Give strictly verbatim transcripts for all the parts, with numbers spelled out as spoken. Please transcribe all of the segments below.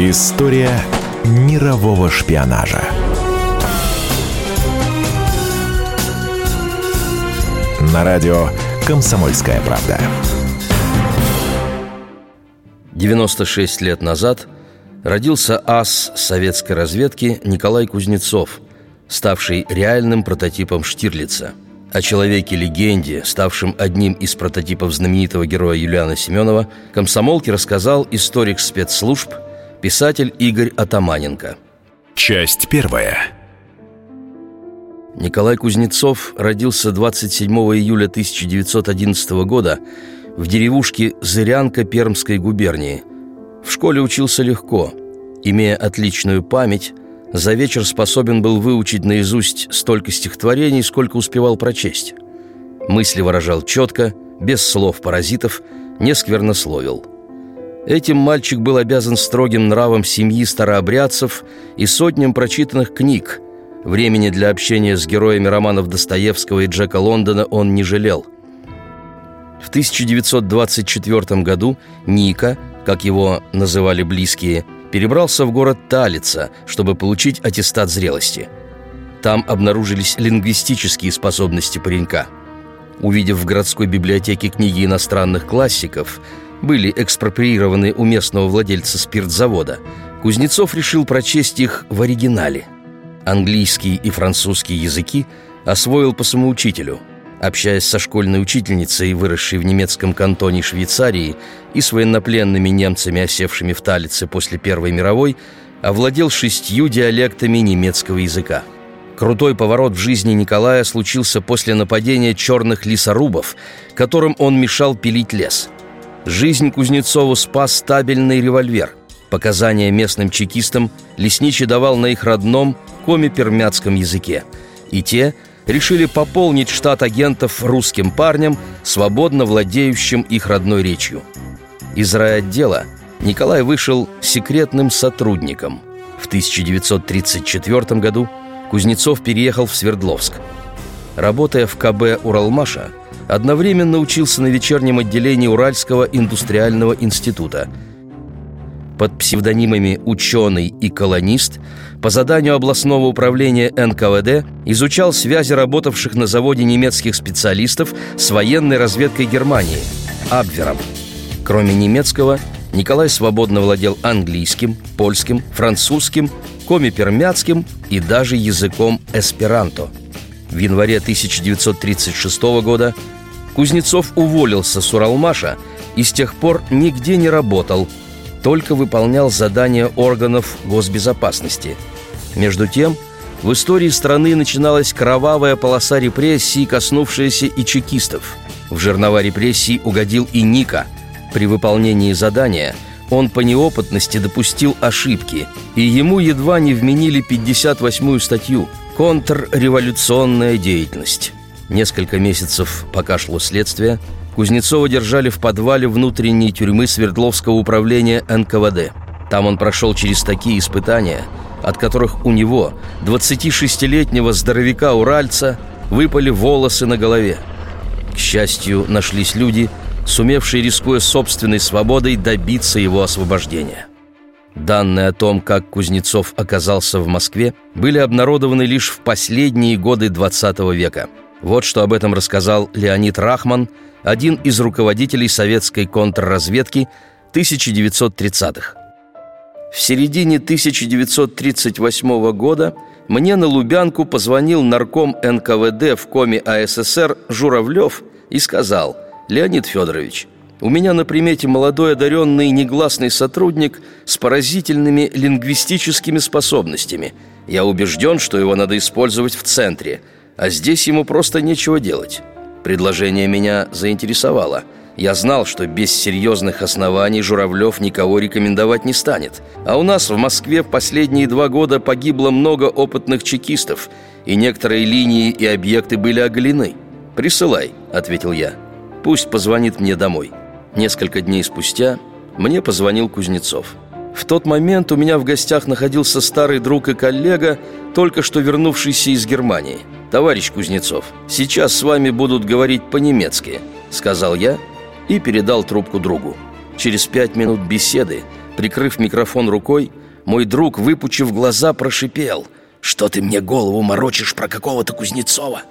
История мирового шпионажа. На радио «Комсомольская правда». девяносто шесть лет назад родился ас советской разведки Николай Кузнецов, ставший реальным прототипом Штирлица. О человеке-легенде, ставшем одним из прототипов знаменитого героя Юлиана Семенова, «Комсомолке» рассказал историк спецслужб, писатель Игорь Атаманенко. Часть первая. Николай Кузнецов родился двадцать седьмого июля тысяча девятьсот одиннадцатого года в деревушке Зырянка Пермской губернии. В школе учился легко. Имея отличную память, за вечер способен был выучить наизусть столько стихотворений, сколько успевал прочесть. Мысли выражал четко, без слов-паразитов, не сквернословил. Этим мальчик был обязан строгим нравом семьи старообрядцев и сотням прочитанных книг. Времени для общения с героями романов Достоевского и Джека Лондона он не жалел. В тысяча девятьсот двадцать четвёртом году Ника, как его называли близкие, перебрался в город Талица, чтобы получить аттестат зрелости. Там обнаружились лингвистические способности паренька. Увидев в городской библиотеке книги иностранных классиков, были экспроприированы у местного владельца спиртзавода, Кузнецов решил прочесть их в оригинале. Английский и французский языки освоил по самоучителю, общаясь со школьной учительницей, выросшей в немецком кантоне Швейцарии, и с военнопленными немцами, осевшими в Талице после Первой мировой, овладел шестью диалектами немецкого языка. Крутой поворот в жизни Николая случился после нападения черных лесорубов, которым он мешал пилить лес. Жизнь Кузнецову спас стабильный револьвер. Показания местным чекистам лесничий давал на их родном коми-пермяцком языке, и те решили пополнить штат агентов русским парням, свободно владеющим их родной речью. Из райотдела Николай вышел секретным сотрудником. В тысяча девятьсот тридцать четвёртом году Кузнецов переехал в Свердловск. Работая в ка бэ «Уралмаша», одновременно учился на вечернем отделении Уральского индустриального института. Под псевдонимами «Ученый» и «Колонист» по заданию областного управления эн ка вэ дэ изучал связи работавших на заводе немецких специалистов с военной разведкой Германии – Абвером. Кроме немецкого, Николай свободно владел английским, польским, французским, коми-пермяцким и даже языком эсперанто. В январе тысяча девятьсот тридцать шестого года Кузнецов уволился с «Уралмаша» и с тех пор нигде не работал, только выполнял задания органов госбезопасности. Между тем, в истории страны начиналась кровавая полоса репрессий, коснувшаяся и чекистов. В жернова репрессий угодил и Ника. При выполнении задания он по неопытности допустил ошибки, и ему едва не вменили пятьдесят восьмую статью «Контрреволюционная деятельность». Несколько месяцев, пока шло следствие, Кузнецова держали в подвале внутренней тюрьмы Свердловского управления эн ка вэ дэ. Там он прошел через такие испытания, от которых у него, двадцатишестилетнего здоровяка-уральца, выпали волосы на голове. К счастью, нашлись люди, сумевшие, рискуя собственной свободой, добиться его освобождения. Данные о том, как Кузнецов оказался в Москве, были обнародованы лишь в последние годы двадцатого века. Вот что об этом рассказал Леонид Рахман, один из руководителей советской контрразведки тысяча девятьсот тридцатых. В середине тысяча девятьсот тридцать восьмого года мне на Лубянку позвонил нарком эн ка вэ дэ в Коми а эс эс эр Журавлёв и сказал: «Леонид Федорович, у меня на примете молодой одаренный негласный сотрудник с поразительными лингвистическими способностями. Я убежден, что его надо использовать в центре, а здесь ему просто нечего делать». Предложение меня заинтересовало. Я знал, что без серьезных оснований Журавлев никого рекомендовать не станет. А у нас в Москве в последние два года погибло много опытных чекистов, и некоторые линии и объекты были оголены. «Присылай», — ответил я. «Пусть позвонит мне домой». Несколько дней спустя мне позвонил Кузнецов. В тот момент у меня в гостях находился старый друг и коллега, только что вернувшийся из Германии. «Товарищ Кузнецов, сейчас с вами будут говорить по-немецки», — сказал я и передал трубку другу. Через пять минут беседы Прикрыв микрофон рукой, мой друг, выпучив глаза, прошипел: «Что ты мне голову морочишь про какого-то Кузнецова?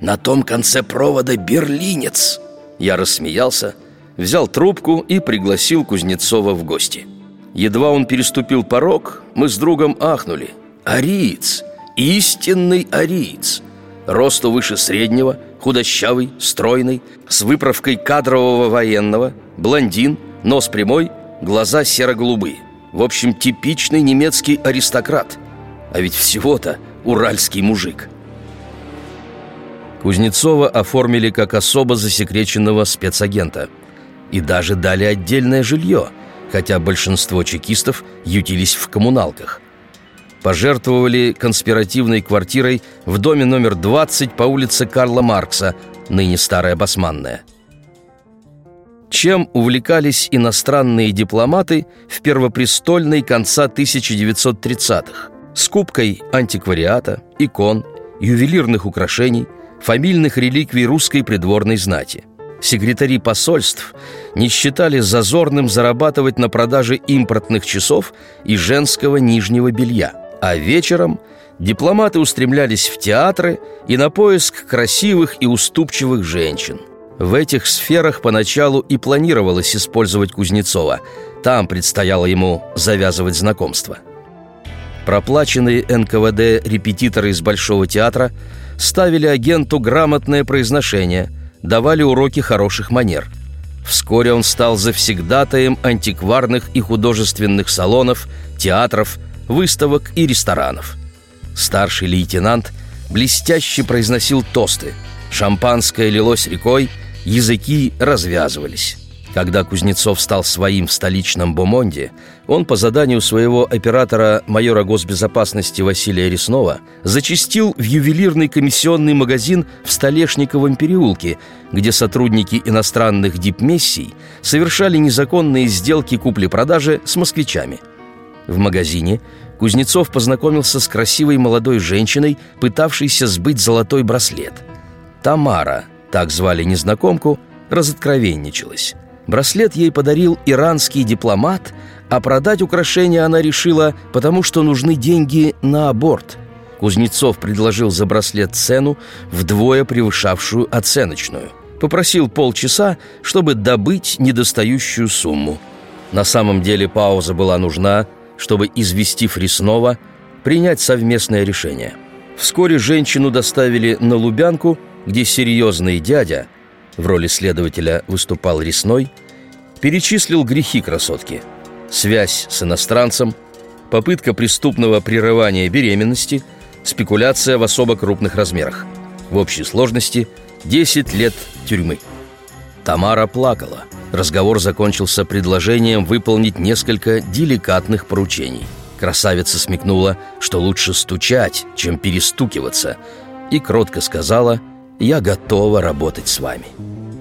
На том конце провода берлинец!» Я рассмеялся, взял трубку и пригласил Кузнецова в гости. Едва он переступил порог, мы с другом ахнули. Ариец, истинный ариец. Росту выше среднего, худощавый, стройный, с выправкой кадрового военного, блондин, нос прямой, глаза серо-голубые. В общем, типичный немецкий аристократ. А ведь всего-то уральский мужик. Кузнецова оформили как особо засекреченного спецагента. И даже дали отдельное жилье, хотя большинство чекистов ютились в коммуналках. Пожертвовали конспиративной квартирой в доме номер двадцать по улице Карла Маркса, ныне Старая Басманная. Чем увлекались иностранные дипломаты в Первопрестольной конца тысяча девятьсот тридцатых? Скупкой антиквариата, икон, ювелирных украшений, фамильных реликвий русской придворной знати. Секретари посольств не считали зазорным зарабатывать на продаже импортных часов и женского нижнего белья. А вечером дипломаты устремлялись в театры и на поиск красивых и уступчивых женщин. В этих сферах поначалу и планировалось использовать Кузнецова. Там предстояло ему завязывать знакомства. Проплаченные эн ка вэ дэ репетиторы из Большого театра ставили агенту грамотное произношение, давали уроки хороших манер. Вскоре он стал завсегдатаем антикварных и художественных салонов, театров, выставок и ресторанов. Старший лейтенант блестяще произносил тосты, шампанское лилось рекой, языки развязывались. Когда Кузнецов стал своим в столичном бомонде, он по заданию своего оператора, майора госбезопасности Василия Реснова, зачастил в ювелирный комиссионный магазин в Столешниковом переулке, где сотрудники иностранных дипмиссий совершали незаконные сделки купли-продажи с москвичами. В магазине Кузнецов познакомился с красивой молодой женщиной, пытавшейся сбыть золотой браслет. Тамара, так звали незнакомку, разоткровенничалась. Браслет ей подарил иранский дипломат, а продать украшение она решила, потому что нужны деньги на аборт. Кузнецов предложил за браслет цену, вдвое превышавшую оценочную. Попросил полчаса, чтобы добыть недостающую сумму. На самом деле пауза была нужна, чтобы, известив Реснова, принять совместное решение. Вскоре женщину доставили на Лубянку, где серьезный дядя, в роли следователя выступал Ресной, перечислил грехи красотки: связь с иностранцем, попытка преступного прерывания беременности, спекуляция в особо крупных размерах. В общей сложности десять лет тюрьмы. Тамара плакала. Разговор закончился предложением выполнить несколько деликатных поручений. Красавица смекнула, что лучше стучать, чем перестукиваться, и кротко сказала: «Я готова работать с вами».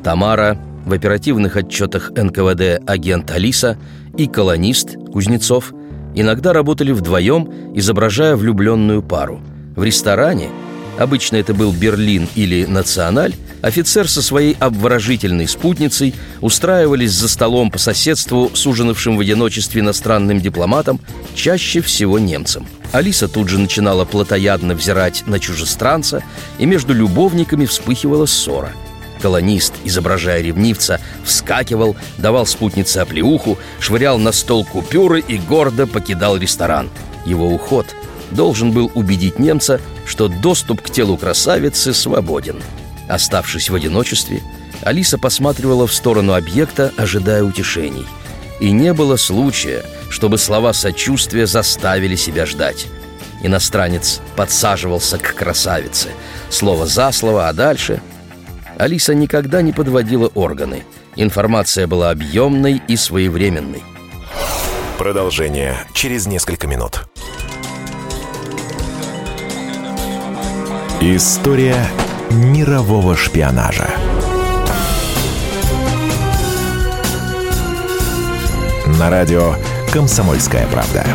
Тамара, в оперативных отчетах эн ка вэ дэ агент Алиса и колонист Кузнецов, иногда работали вдвоем, изображая влюбленную пару. В ресторане, обычно это был Берлин или Националь, офицер со своей обворожительной спутницей устраивались за столом по соседству с ужинавшим в одиночестве иностранным дипломатом, чаще всего немцем. Алиса тут же начинала плотоядно взирать на чужестранца, и между любовниками вспыхивала ссора. Колонист, изображая ревнивца, вскакивал, давал спутнице оплеуху, швырял на стол купюры и гордо покидал ресторан. Его уход должен был убедить немца, что доступ к телу красавицы свободен. Оставшись в одиночестве, Алиса посматривала в сторону объекта, ожидая утешений. И не было случая, чтобы слова сочувствия заставили себя ждать. Иностранец подсаживался к красавице. Слово за слово, а дальше... Алиса никогда не подводила органы. Информация была объемной и своевременной. Продолжение через несколько минут. История мирового шпионажа. На радио «Комсомольская правда».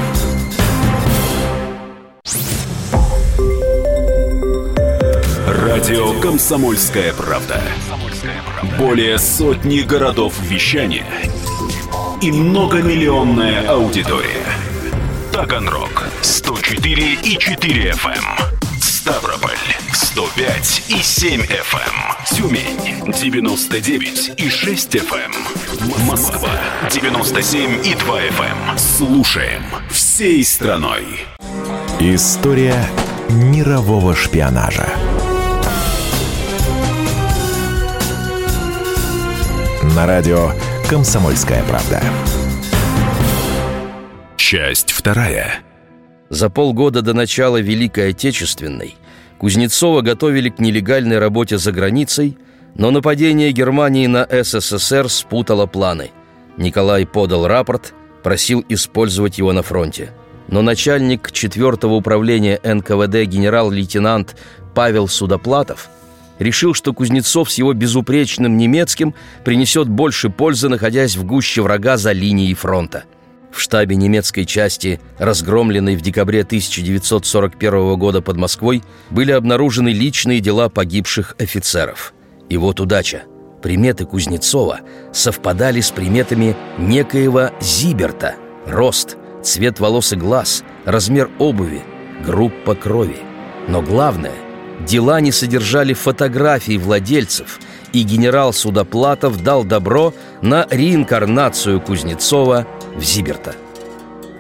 Радио «Комсомольская правда». Более сотни городов вещания и многомиллионная аудитория. Таганрог сто четыре и четыре эф эм. Ставрополь сто пять и семь эф эм. Тюмень девяносто девять и шесть эф эм. Москва девяносто семь и два эф эм. Слушаем всей страной. История мирового шпионажа. На радио «Комсомольская правда». Часть вторая. За полгода до начала Великой Отечественной Кузнецова готовили к нелегальной работе за границей, но нападение Германии на эс эс эс эр спутало планы. Николай подал рапорт, просил использовать его на фронте. Но начальник четвёртого управления эн ка вэ дэ генерал-лейтенант Павел Судоплатов решил, что Кузнецов с его безупречным немецким принесет больше пользы, находясь в гуще врага за линией фронта. В штабе немецкой части, разгромленной в декабре тысяча девятьсот сорок первого года под Москвой, были обнаружены личные дела погибших офицеров. И вот удача. Приметы Кузнецова совпадали с приметами некоего Зиберта. Рост, цвет волос и глаз, размер обуви, группа крови. Но главное, дела не содержали фотографий владельцев, и генерал Судоплатов дал добро на реинкарнацию Кузнецова в Зиберта.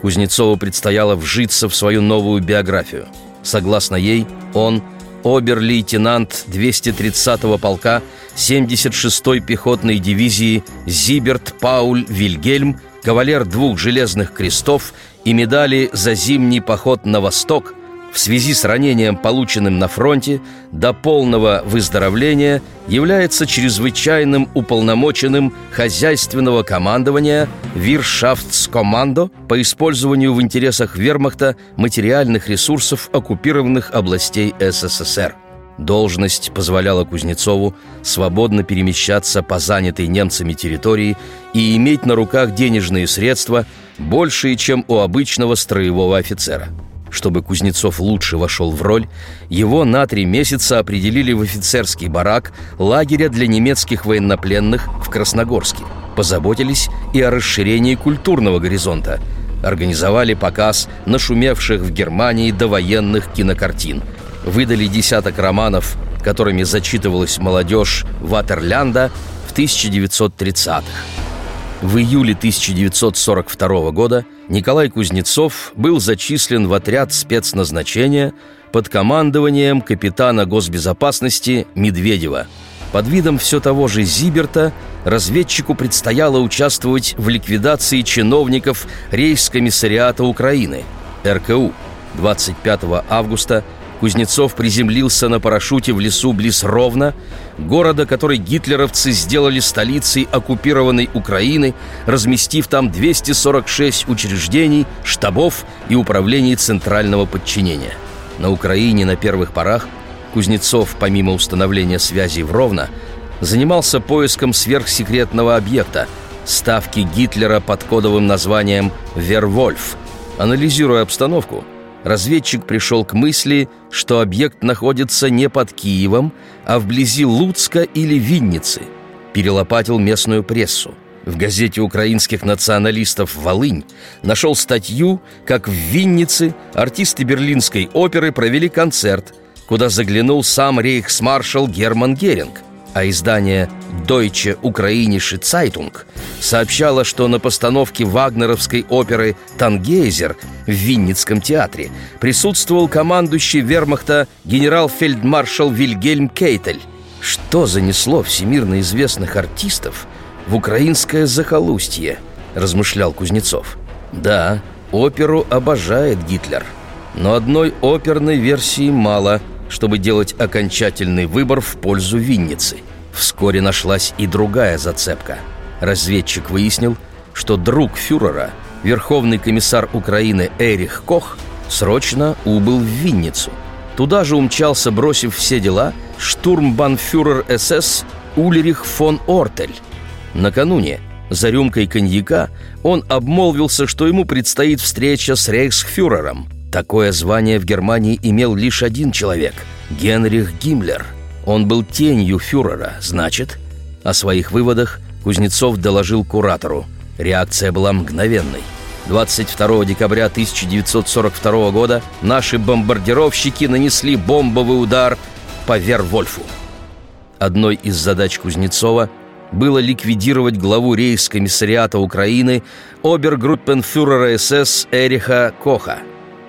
Кузнецову предстояло вжиться в свою новую биографию. Согласно ей, он обер-лейтенант двести тридцатого полка семьдесят шестой пехотной дивизии Зиберт Пауль Вильгельм, кавалер двух железных крестов и медали за зимний поход на восток, в связи с ранением, полученным на фронте, до полного выздоровления является чрезвычайным уполномоченным хозяйственного командования Wirtschaftskommando по использованию в интересах вермахта материальных ресурсов оккупированных областей эс эс эс эр. Должность позволяла Кузнецову свободно перемещаться по занятой немцами территории и иметь на руках денежные средства, большие, чем у обычного строевого офицера. Чтобы Кузнецов лучше вошел в роль, его на три месяца определили в офицерский барак лагеря для немецких военнопленных в Красногорске. Позаботились и о расширении культурного горизонта. Организовали показ нашумевших в Германии довоенных кинокартин. Выдали десяток романов, которыми зачитывалась молодежь Ватерлянда в тысяча девятьсот тридцатых. В июле тысяча девятьсот сорок второго года Николай Кузнецов был зачислен в отряд спецназначения под командованием капитана госбезопасности Медведева. Под видом все того же Зиберта разведчику предстояло участвовать в ликвидации чиновников Рейхскомиссариата Украины, эр ка у. двадцать пятого августа Кузнецов приземлился на парашюте в лесу близ Ровно, города, который гитлеровцы сделали столицей оккупированной Украины, разместив там двести сорок шесть учреждений, штабов и управлений центрального подчинения. На Украине на первых порах Кузнецов, помимо установления связей в Ровно, занимался поиском сверхсекретного объекта, ставки Гитлера под кодовым названием «Вервольф». Анализируя обстановку, разведчик пришел к мысли, что объект находится не под Киевом, а вблизи Луцка или Винницы. Перелопатил местную прессу. В газете украинских националистов «Волынь» нашел статью, как в Виннице артисты берлинской оперы провели концерт, куда заглянул сам рейхсмаршал Герман Геринг. А издание Deutsche Ukrainische Zeitung сообщало, что на постановке вагнеровской оперы «Тангейзер» в Винницком театре присутствовал командующий вермахта генерал-фельдмаршал Вильгельм Кейтель. Что занесло всемирно известных артистов в украинское захолустье, размышлял Кузнецов. Да, оперу обожает Гитлер, но одной оперной версии мало, чтобы делать окончательный выбор в пользу Винницы. Вскоре нашлась и другая зацепка. Разведчик выяснил, что друг фюрера, верховный комиссар Украины Эрих Кох, срочно убыл в Винницу. Туда же умчался, бросив все дела, штурмбанфюрер эс эс Ульрих фон Ортель. Накануне, за рюмкой коньяка, он обмолвился, что ему предстоит встреча с рейхсфюрером. Такое звание в Германии имел лишь один человек – Генрих Гиммлер. Он был тенью фюрера, значит. О своих выводах Кузнецов доложил куратору – Реакция была мгновенной. двадцать второго декабря тысяча девятьсот сорок второго года наши бомбардировщики нанесли бомбовый удар по Вервольфу. Одной из задач Кузнецова было ликвидировать главу рейхскомиссариата Украины обергруппенфюрера СС Эриха Коха.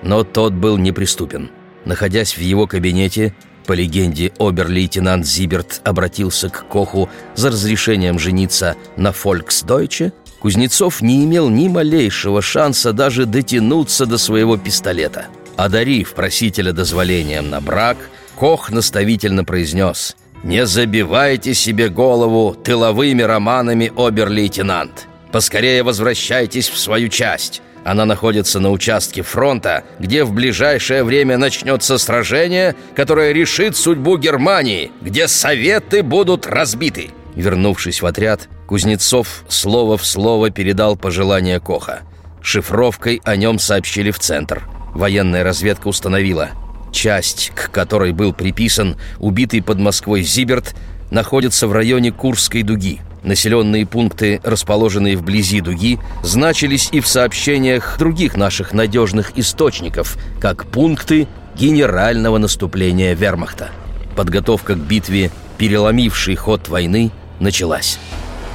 Но тот был неприступен. Находясь в его кабинете, по легенде, обер-лейтенант Зиберт обратился к Коху за разрешением жениться на «Фольксдойче», Кузнецов не имел ни малейшего шанса даже дотянуться до своего пистолета. Одарив просителя дозволением на брак, Кох наставительно произнес: «Не забивайте себе голову тыловыми романами, обер-лейтенант. Поскорее возвращайтесь в свою часть. Она находится на участке фронта, где в ближайшее время начнется сражение, которое решит судьбу Германии, где советы будут разбиты». Вернувшись в отряд, Кузнецов слово в слово передал пожелания Коха. Шифровкой о нем сообщили в центр. Военная разведка установила: часть, к которой был приписан убитый под Москвой Зиберт, находится в районе Курской дуги. Населенные пункты, расположенные вблизи дуги, значились и в сообщениях других наших надежных источников, как пункты генерального наступления вермахта. Подготовка к битве, переломившей ход войны, началась.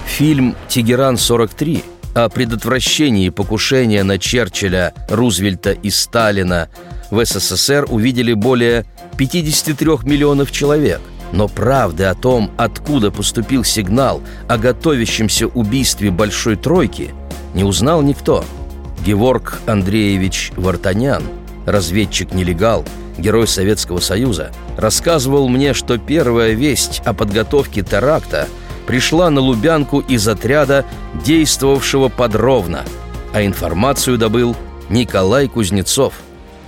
Фильм «Тегеран сорок три» о предотвращении покушения на Черчилля, Рузвельта и Сталина в СССР увидели более пятидесяти трёх миллионов человек. Но правды о том, откуда поступил сигнал о готовящемся убийстве Большой Тройки, не узнал никто. Геворг Андреевич Вартанян, разведчик-нелегал, герой Советского Союза, рассказывал мне, что первая весть о подготовке теракта пришла на Лубянку из отряда, действовавшего под Ровно, а информацию добыл Николай Кузнецов.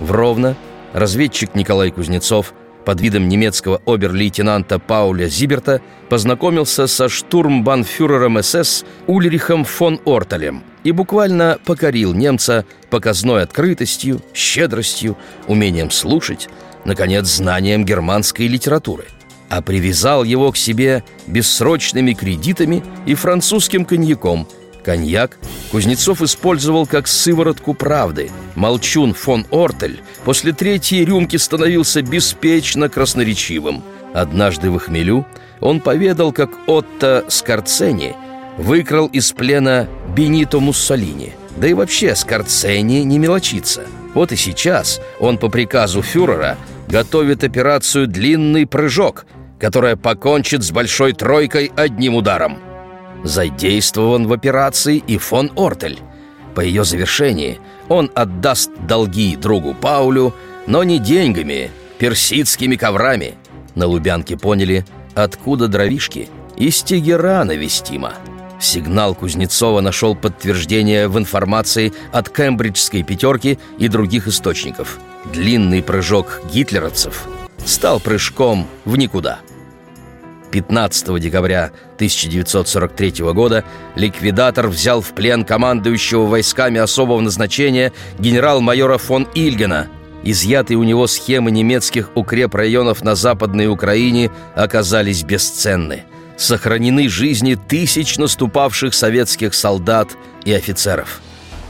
В Ровно разведчик Николай Кузнецов под видом немецкого обер-лейтенанта Пауля Зиберта познакомился со штурмбанфюрером СС Ульрихом фон Ортелем и буквально покорил немца показной открытостью, щедростью, умением слушать, наконец, знанием германской литературы. А привязал его к себе бессрочными кредитами и французским коньяком. Коньяк Кузнецов использовал как сыворотку правды. Молчун фон Ортель после третьей рюмки становился беспечно красноречивым. Однажды в хмелю он поведал, как Отто Скорцени выкрал из плена Бенито Муссолини. Да и вообще Скорцени не мелочится. Вот и сейчас он по приказу фюрера готовит операцию «Длинный прыжок», которая покончит с Большой Тройкой одним ударом. Задействован в операции и фон Ортель. По ее завершении он отдаст долги другу Паулю, но не деньгами, персидскими коврами. На Лубянке поняли, откуда дровишки. Из Тегерана вестимо. Сигнал Кузнецова нашел подтверждение в информации от Кембриджской пятерки и других источников. Длинный прыжок гитлеровцев стал прыжком в никуда. пятнадцатого декабря тысяча девятьсот сорок третьего года ликвидатор взял в плен командующего войсками особого назначения генерал-майора фон Ильгена. Изъятые у него схемы немецких укрепрайонов на Западной Украине оказались бесценны. Сохранены жизни тысяч наступавших советских солдат и офицеров.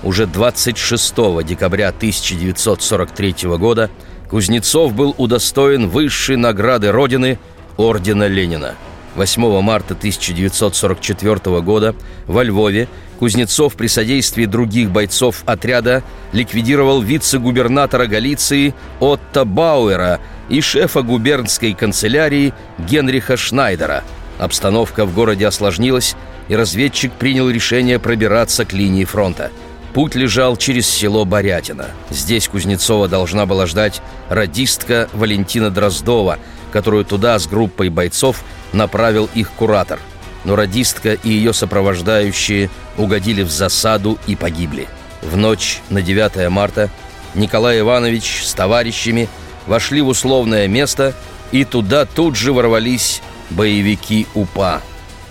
Уже двадцать шестого декабря тысяча девятьсот сорок третьего года Кузнецов был удостоен высшей награды Родины – Ордена Ленина. восьмого марта тысяча девятьсот сорок четвёртого года во Львове Кузнецов при содействии других бойцов отряда ликвидировал вице-губернатора Галиции Отто Бауэра и шефа губернской канцелярии Генриха Шнайдера. Обстановка в городе осложнилась, и разведчик принял решение пробираться к линии фронта. Путь лежал через село Борятино. Здесь Кузнецова должна была ждать радистка Валентина Дроздова, которую туда с группой бойцов направил их куратор. Но радистка и ее сопровождающие угодили в засаду и погибли. В ночь на девятое марта Николай Иванович с товарищами вошли в условное место, и туда тут же ворвались боевики УПА.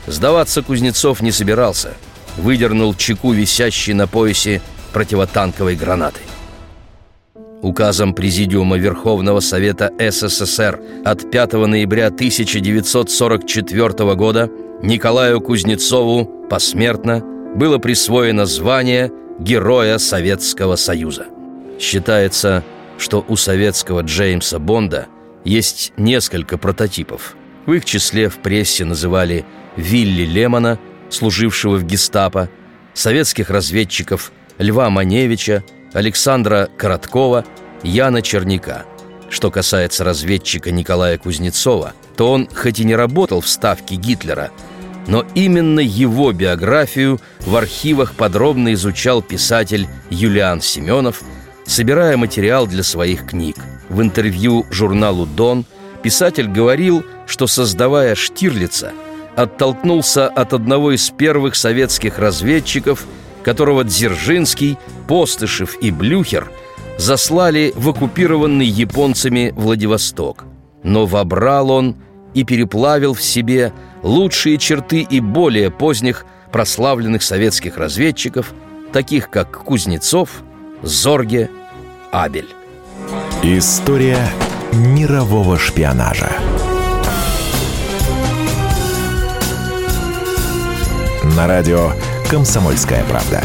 Сдаваться Кузнецов не собирался. Выдернул чеку, висящей на поясе противотанковой гранаты. Указом Президиума Верховного Совета СССР от пятого ноября тысяча девятьсот сорок четвёртого года Николаю Кузнецову посмертно было присвоено звание Героя Советского Союза. Считается, что у советского Джеймса Бонда есть несколько прототипов. В их числе в прессе называли Вилли Лемона, служившего в гестапо, советских разведчиков Льва Маневича, Александра Короткова, Яна Черняка. Что касается разведчика Николая Кузнецова, то он, хоть и не работал в ставке Гитлера, но именно его биографию в архивах подробно изучал писатель Юлиан Семенов, собирая материал для своих книг. В интервью журналу «Дон» писатель говорил, что, создавая Штирлица, оттолкнулся от одного из первых советских разведчиков, которого Дзержинский, Постышев и Блюхер заслали в оккупированный японцами Владивосток. Но вобрал он и переплавил в себе лучшие черты и более поздних прославленных советских разведчиков, таких как Кузнецов, Зорге, Абель. История мирового шпионажа. На радио «Комсомольская правда».